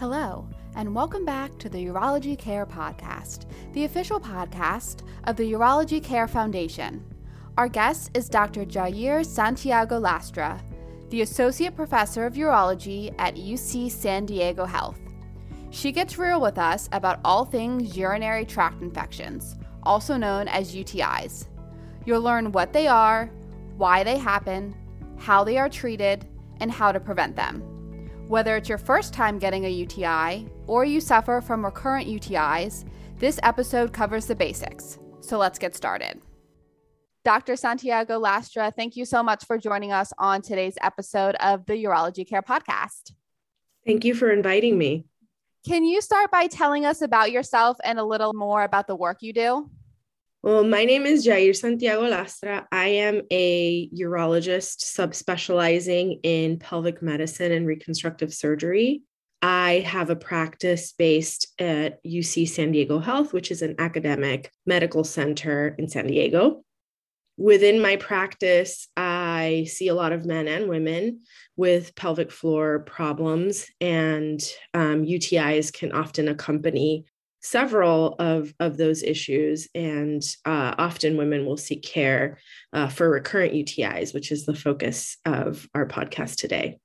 Hello, and welcome back to the Urology Care Podcast, the official podcast of the Urology Care Foundation. Our guest is Dr. Jair Santiago-Lastra, the Associate Professor of Urology at UC San Diego Health. She gets real with us about all things urinary tract infections, also known as UTIs. You'll learn what they are, why they happen, how they are treated, and how to prevent them. Whether it's your first time getting a UTI or you suffer from recurrent UTIs, this episode covers the basics. So let's get started. Dr. Santiago-Lastra, thank you so much for joining us on today's episode of the Urology Care Podcast. Thank you for inviting me. Can you start by telling us about yourself and a little more about the work you do? Well, my name is Jair Santiago-Lastra. I am a urologist subspecializing in pelvic medicine and reconstructive surgery. I have a practice based at UC San Diego Health, which is an academic medical center in San Diego. Within my practice, I see a lot of men and women with pelvic floor problems, and UTIs can often accompany several of those issues, and often women will seek care for recurrent UTIs, which is the focus of our podcast today.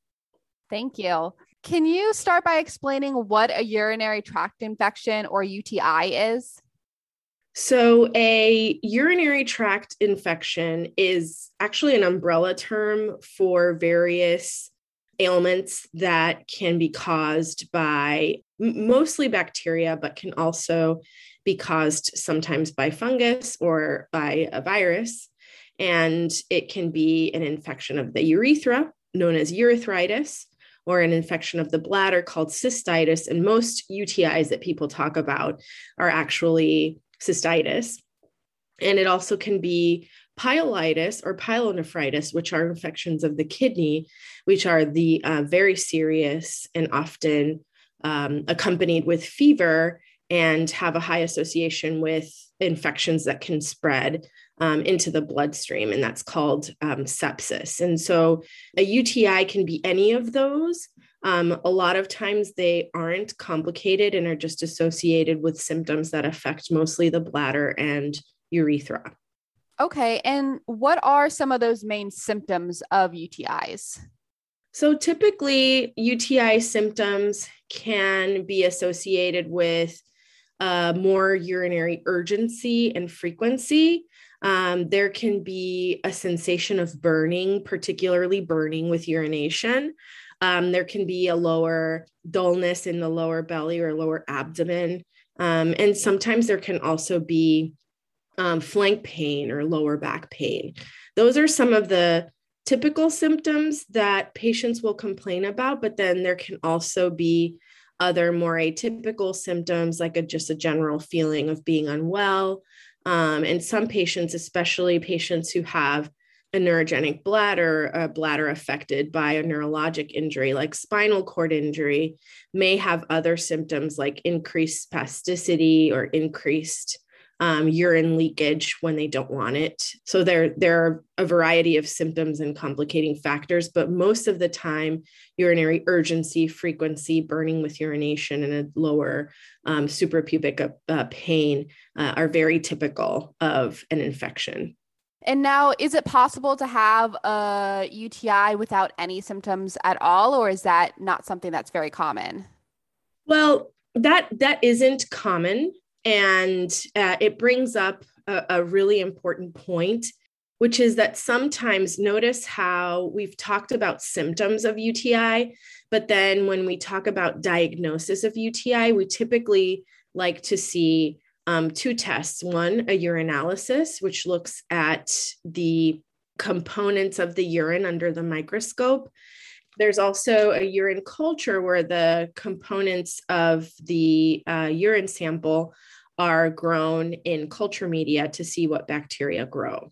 Thank you. Can you start by explaining what a urinary tract infection or UTI is? So a urinary tract infection is actually an umbrella term for various ailments that can be caused by mostly bacteria, but can also be caused sometimes by fungus or by a virus. And it can be an infection of the urethra, known as urethritis, or an infection of the bladder called cystitis. And most UTIs that people talk about are actually cystitis. And it also can be pyelitis or pyelonephritis, which are infections of the kidney, which are the very serious and often accompanied with fever and have a high association with infections that can spread into the bloodstream, and that's called sepsis. And so a UTI can be any of those. A lot of times they aren't complicated and are just associated with symptoms that affect mostly the bladder and urethra. Okay. And what are some of those main symptoms of UTIs? So typically UTI symptoms can be associated with more urinary urgency and frequency. There can be a sensation of burning, particularly burning with urination. There can be a lower dullness in the lower belly or lower abdomen. And sometimes there can also be flank pain or lower back pain. Those are some of the typical symptoms that patients will complain about, but then there can also be other more atypical symptoms, like just a general feeling of being unwell. And some patients, especially patients who have a neurogenic bladder, a bladder affected by a neurologic injury, like spinal cord injury, may have other symptoms like increased spasticity or increased urine leakage when they don't want it. So there are a variety of symptoms and complicating factors, but most of the time, urinary urgency, frequency, burning with urination, and a lower suprapubic pain are very typical of an infection. And now, is it possible to have a UTI without any symptoms at all, or is that not something that's very common? Well, that isn't common. And it brings up a really important point, which is that sometimes notice how we've talked about symptoms of UTI, but then when we talk about diagnosis of UTI, we typically like to see two tests. One, a urinalysis, which looks at the components of the urine under the microscope. There's also a urine culture where the components of the urine sample are grown in culture media to see what bacteria grow.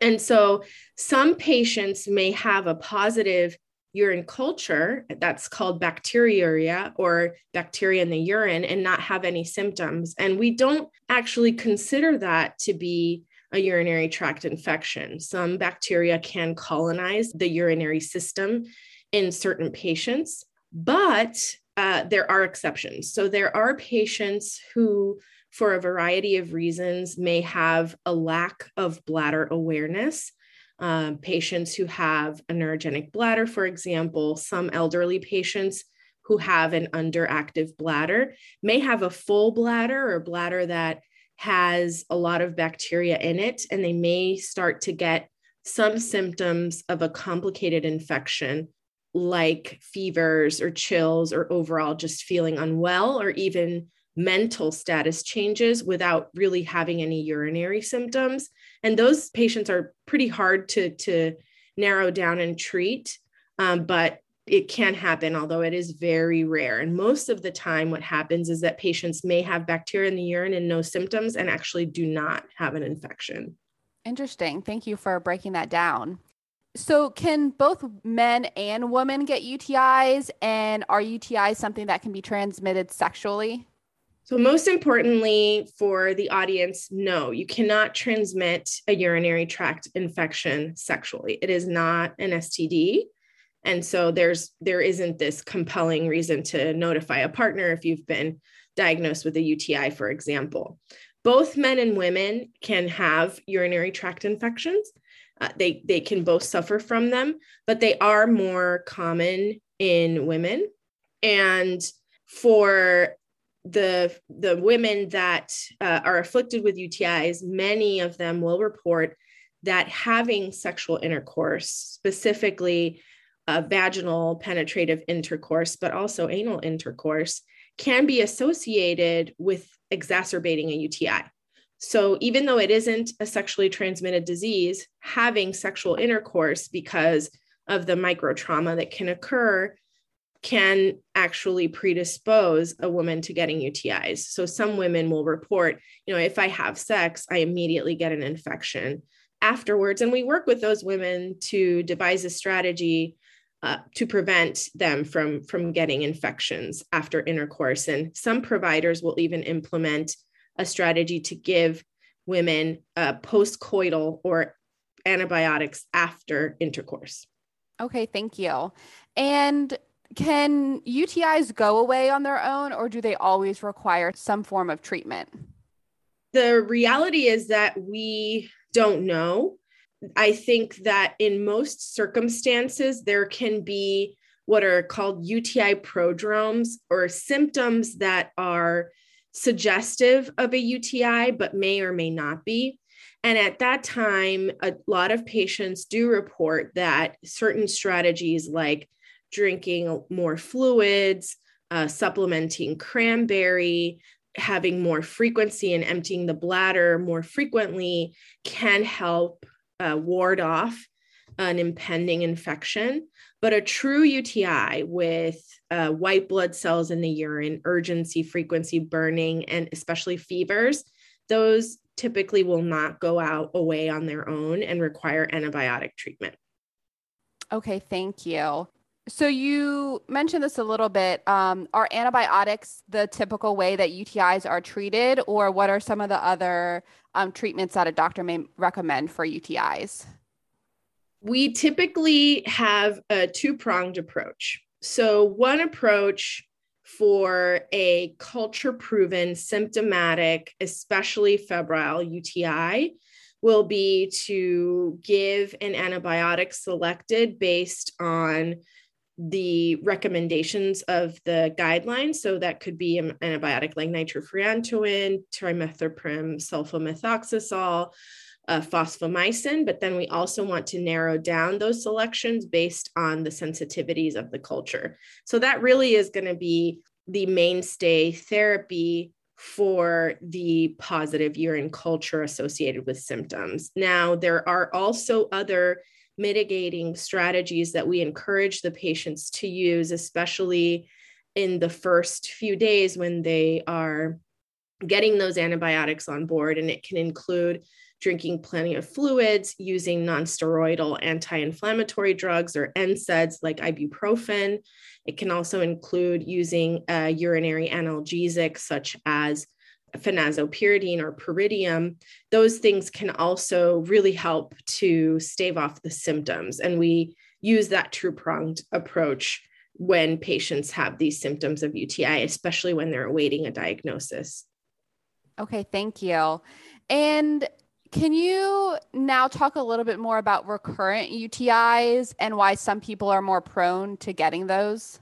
And so some patients may have a positive urine culture that's called bacteriuria or bacteria in the urine and not have any symptoms. And we don't actually consider that to be a urinary tract infection. Some bacteria can colonize the urinary system in certain patients, but there are exceptions. So there are patients who, for a variety of reasons, may have a lack of bladder awareness. Patients who have a anerogenic bladder, for example, some elderly patients who have an underactive bladder may have a full bladder or bladder that has a lot of bacteria in it, and they may start to get some symptoms of a complicated infection like fevers or chills or overall just feeling unwell or even mental status changes without really having any urinary symptoms. And those patients are pretty hard to narrow down and treat, but it can happen, although it is very rare. And most of the time what happens is that patients may have bacteria in the urine and no symptoms and actually do not have an infection. Interesting. Thank you for breaking that down. So can both men and women get UTIs, and are UTIs something that can be transmitted sexually? So most importantly for the audience, no, you cannot transmit a urinary tract infection sexually. It is not an STD. And so there isn't this compelling reason to notify a partner if you've been diagnosed with a UTI, for example. Both men and women can have urinary tract infections. They can both suffer from them, but they are more common in women. And for the women that are afflicted with UTIs, many of them will report that having sexual intercourse, specifically vaginal penetrative intercourse, but also anal intercourse, can be associated with exacerbating a UTI. So even though it isn't a sexually transmitted disease, having sexual intercourse because of the microtrauma that can occur can actually predispose a woman to getting UTIs. So some women will report, you know, if I have sex, I immediately get an infection afterwards. And we work with those women to devise a strategy to prevent them from getting infections after intercourse. And some providers will even implement a strategy to give women postcoital or antibiotics after intercourse. Okay, thank you. And can UTIs go away on their own, or do they always require some form of treatment? The reality is that we don't know. I think that in most circumstances, there can be what are called UTI prodromes or symptoms that are suggestive of a UTI, but may or may not be. And at that time, a lot of patients do report that certain strategies like drinking more fluids, supplementing cranberry, having more frequency and emptying the bladder more frequently can help ward off an impending infection. But a true UTI with white blood cells in the urine, urgency, frequency, burning, and especially fevers, those typically will not go away on their own and require antibiotic treatment. Okay, thank you. So you mentioned this a little bit. Are antibiotics the typical way that UTIs are treated, or what are some of the other treatments that a doctor may recommend for UTIs? We typically have a two-pronged approach. So one approach for a culture-proven, symptomatic, especially febrile UTI will be to give an antibiotic selected based on the recommendations of the guidelines. So that could be an antibiotic like nitrofurantoin, trimethoprim, sulfamethoxazole, fosfomycin, but then we also want to narrow down those selections based on the sensitivities of the culture. So that really is going to be the mainstay therapy for the positive urine culture associated with symptoms. Now, there are also other mitigating strategies that we encourage the patients to use, especially in the first few days when they are getting those antibiotics on board. And it can include drinking plenty of fluids, using nonsteroidal anti-inflammatory drugs or NSAIDs like ibuprofen. It can also include using a urinary analgesic such as phenazopyridine or pyridium. Those things can also really help to stave off the symptoms. And we use that two-pronged approach when patients have these symptoms of UTI, especially when they're awaiting a diagnosis. Okay, thank you. And can you now talk a little bit more about recurrent UTIs and why some people are more prone to getting those?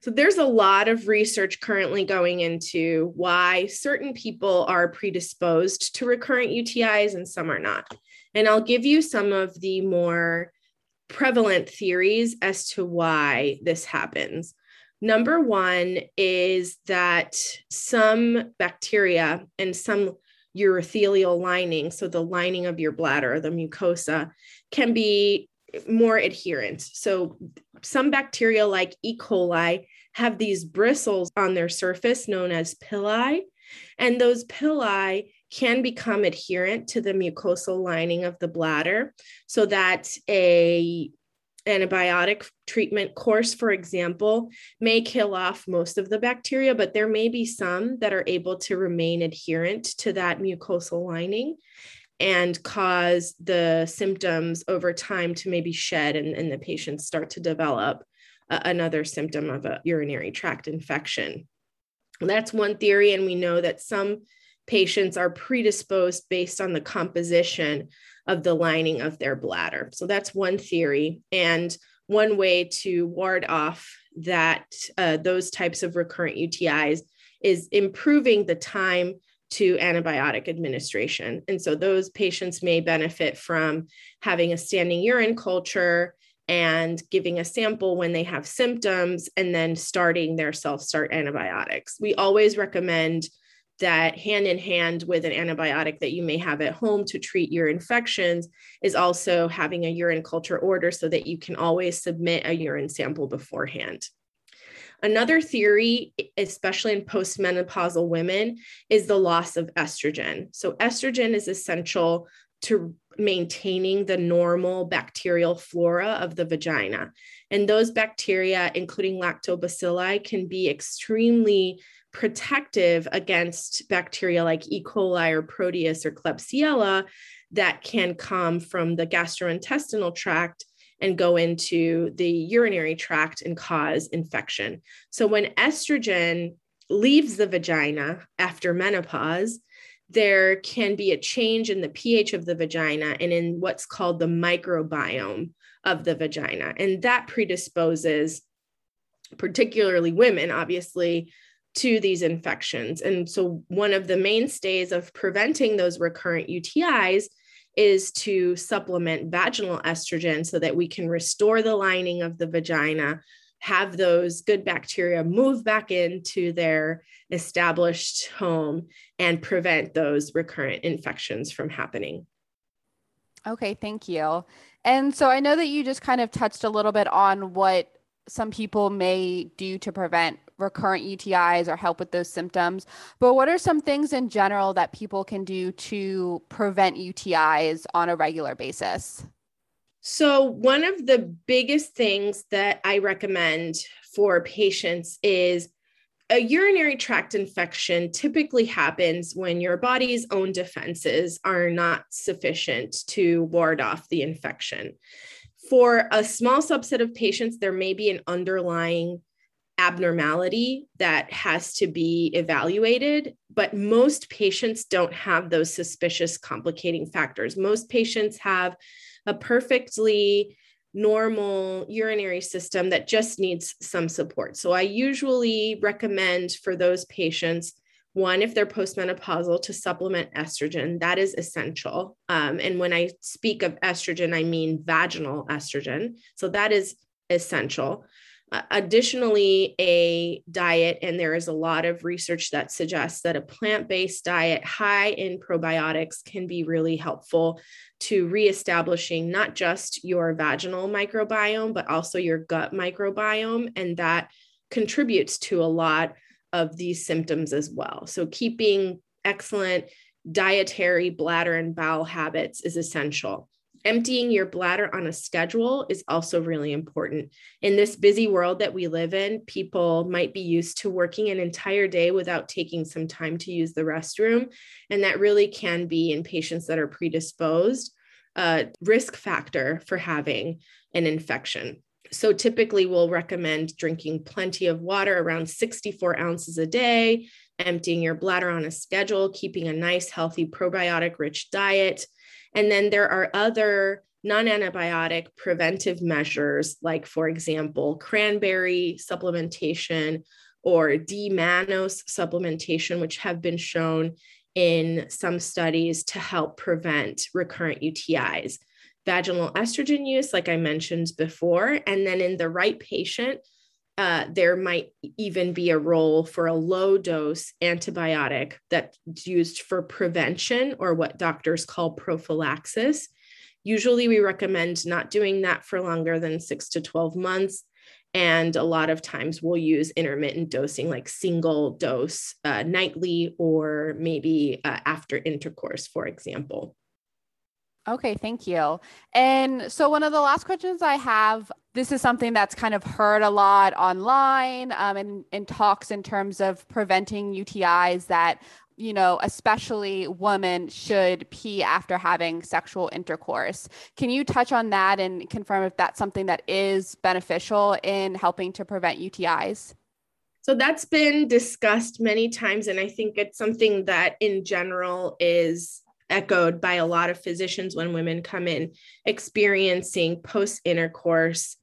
So there's a lot of research currently going into why certain people are predisposed to recurrent UTIs and some are not. And I'll give you some of the more prevalent theories as to why this happens. Number one is that some bacteria and some urothelial lining, so the lining of your bladder, the mucosa, can be more adherent. So some bacteria like E. coli have these bristles on their surface known as pili, and those pili can become adherent to the mucosal lining of the bladder so that a antibiotic treatment course, for example, may kill off most of the bacteria, but there may be some that are able to remain adherent to that mucosal lining and cause the symptoms over time to maybe shed and the patients start to develop another symptom of a urinary tract infection. That's one theory, and we know that some patients are predisposed based on the composition of the lining of their bladder. So that's one theory. And one way to ward off that those types of recurrent UTIs is improving the time to antibiotic administration. And so those patients may benefit from having a standing urine culture and giving a sample when they have symptoms and then starting their self-start antibiotics. We always recommend that hand in hand with an antibiotic that you may have at home to treat your infections is also having a urine culture order so that you can always submit a urine sample beforehand. Another theory, especially in postmenopausal women, is the loss of estrogen. So estrogen is essential to maintaining the normal bacterial flora of the vagina. And those bacteria, including lactobacilli, can be extremely protective against bacteria like E. coli or Proteus or Klebsiella that can come from the gastrointestinal tract and go into the urinary tract and cause infection. So when estrogen leaves the vagina after menopause, there can be a change in the pH of the vagina and in what's called the microbiome of the vagina. And that predisposes particularly women, obviously, to these infections. And so one of the mainstays of preventing those recurrent UTIs is to supplement vaginal estrogen so that we can restore the lining of the vagina, have those good bacteria move back into their established home, and prevent those recurrent infections from happening. Okay, thank you. And so I know that you just kind of touched a little bit on what some people may do to prevent recurrent UTIs or help with those symptoms, but what are some things in general that people can do to prevent UTIs on a regular basis? So one of the biggest things that I recommend for patients is a urinary tract infection typically happens when your body's own defenses are not sufficient to ward off the infection. For a small subset of patients, there may be an underlying abnormality that has to be evaluated, but most patients don't have those suspicious complicating factors. Most patients have a perfectly normal urinary system that just needs some support. So I usually recommend for those patients, one, if they're postmenopausal, to supplement estrogen. That is essential. And when I speak of estrogen, I mean vaginal estrogen. So that is essential. Additionally, a diet, and there is a lot of research that suggests that a plant-based diet high in probiotics can be really helpful to reestablishing not just your vaginal microbiome, but also your gut microbiome. And that contributes to a lot of these symptoms as well. So keeping excellent dietary bladder and bowel habits is essential. Emptying your bladder on a schedule is also really important. In this busy world that we live in, people might be used to working an entire day without taking some time to use the restroom. And that really can be, in patients that are predisposed, a risk factor for having an infection. So typically we'll recommend drinking plenty of water, around 64 ounces a day, emptying your bladder on a schedule, keeping a nice, healthy, probiotic-rich diet. And then there are other non-antibiotic preventive measures, like, for example, cranberry supplementation or D-mannose supplementation, which have been shown in some studies to help prevent recurrent UTIs. Vaginal estrogen use, like I mentioned before, and then in the right patient, there might even be a role for a low dose antibiotic that's used for prevention, or what doctors call prophylaxis. Usually we recommend not doing that for longer than 6 to 12 months. And a lot of times we'll use intermittent dosing, like single dose nightly, or maybe after intercourse, for example. Okay, thank you. And so one of the last questions I have, this is something that's kind of heard a lot online and in talks in terms of preventing UTIs, that, you know, especially women should pee after having sexual intercourse. Can you touch on that and confirm if that's something that is beneficial in helping to prevent UTIs? So that's been discussed many times, and I think it's something that in general is echoed by a lot of physicians when women come in experiencing post-intercourse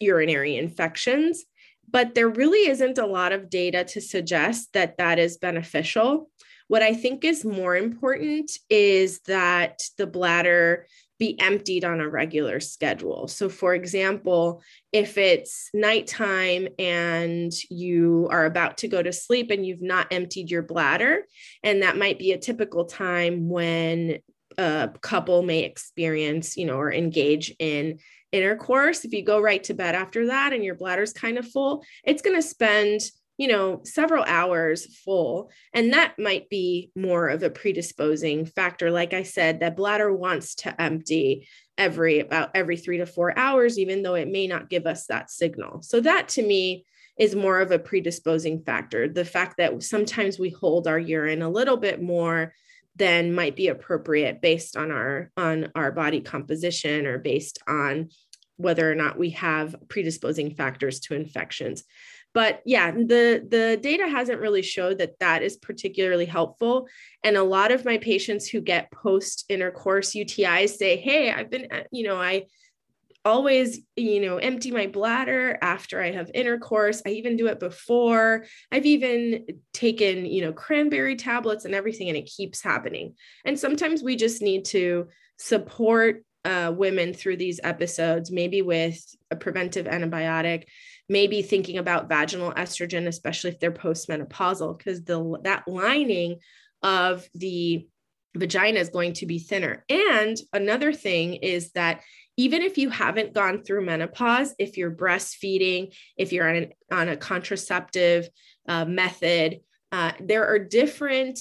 urinary infections, but there really isn't a lot of data to suggest that that is beneficial. What I think is more important is that the bladder be emptied on a regular schedule. So for example, if it's nighttime and you are about to go to sleep and you've not emptied your bladder, and that might be a typical time when a couple may experience, you know, or engage in intercourse. If you go right to bed after that and your bladder's kind of full, it's going to spend, you know, several hours full. And that might be more of a predisposing factor. Like I said, that bladder wants to empty about every 3 to 4 hours, even though it may not give us that signal. So that to me is more of a predisposing factor. The fact that sometimes we hold our urine a little bit more than might be appropriate based on our body composition, or based on whether or not we have predisposing factors to infections. But yeah, the data hasn't really showed that that is particularly helpful. And a lot of my patients who get post-intercourse UTIs say, hey, I've been, you know, I always, you know, empty my bladder after I have intercourse. I even do it before. I've even taken, you know, cranberry tablets and everything, and it keeps happening. And sometimes we just need to support women through these episodes, maybe with a preventive antibiotic, maybe thinking about vaginal estrogen, especially if they're postmenopausal, because that lining of the vagina is going to be thinner. And another thing is that even if you haven't gone through menopause, if you're breastfeeding, if you're on a contraceptive method, there are different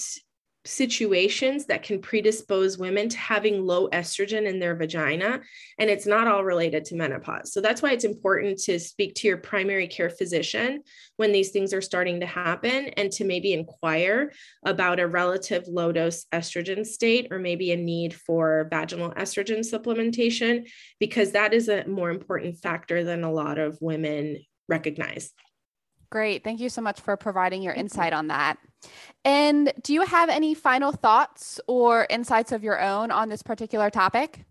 situations that can predispose women to having low estrogen in their vagina, and it's not all related to menopause. So that's why it's important to speak to your primary care physician when these things are starting to happen, and to maybe inquire about a relative low dose estrogen state, or maybe a need for vaginal estrogen supplementation, because that is a more important factor than a lot of women recognize. Great. Thank you so much for providing your insight on that. And do you have any final thoughts or insights of your own on this particular topic?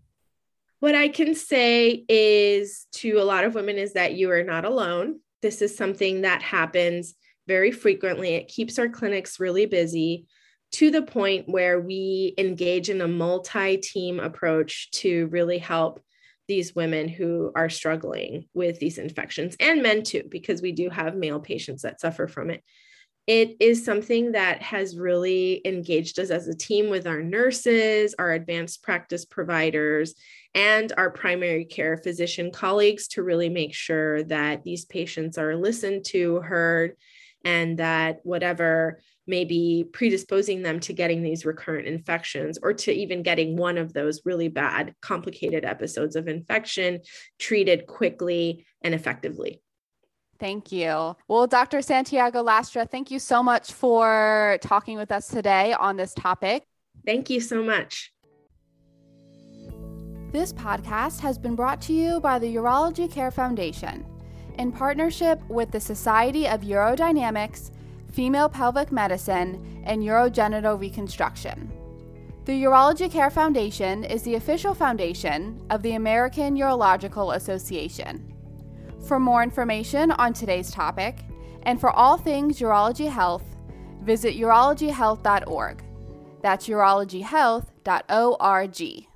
What I can say is to a lot of women is that you are not alone. This is something that happens very frequently. It keeps our clinics really busy, to the point where we engage in a multi-team approach to really help these women who are struggling with these infections, and men too, because we do have male patients that suffer from it. It is something that has really engaged us as a team with our nurses, our advanced practice providers, and our primary care physician colleagues to really make sure that these patients are listened to, heard, and that whatever may be predisposing them to getting these recurrent infections, or to even getting one of those really bad, complicated episodes of infection, treated quickly and effectively. Thank you. Well, Dr. Santiago-Lastra, thank you so much for talking with us today on this topic. Thank you so much. This podcast has been brought to you by the Urology Care Foundation in partnership with the Society of Urodynamics, Female Pelvic Medicine, and Urogenital Reconstruction. The Urology Care Foundation is the official foundation of the American Urological Association. For more information on today's topic, and for all things urology health, visit urologyhealth.org. That's urologyhealth.org.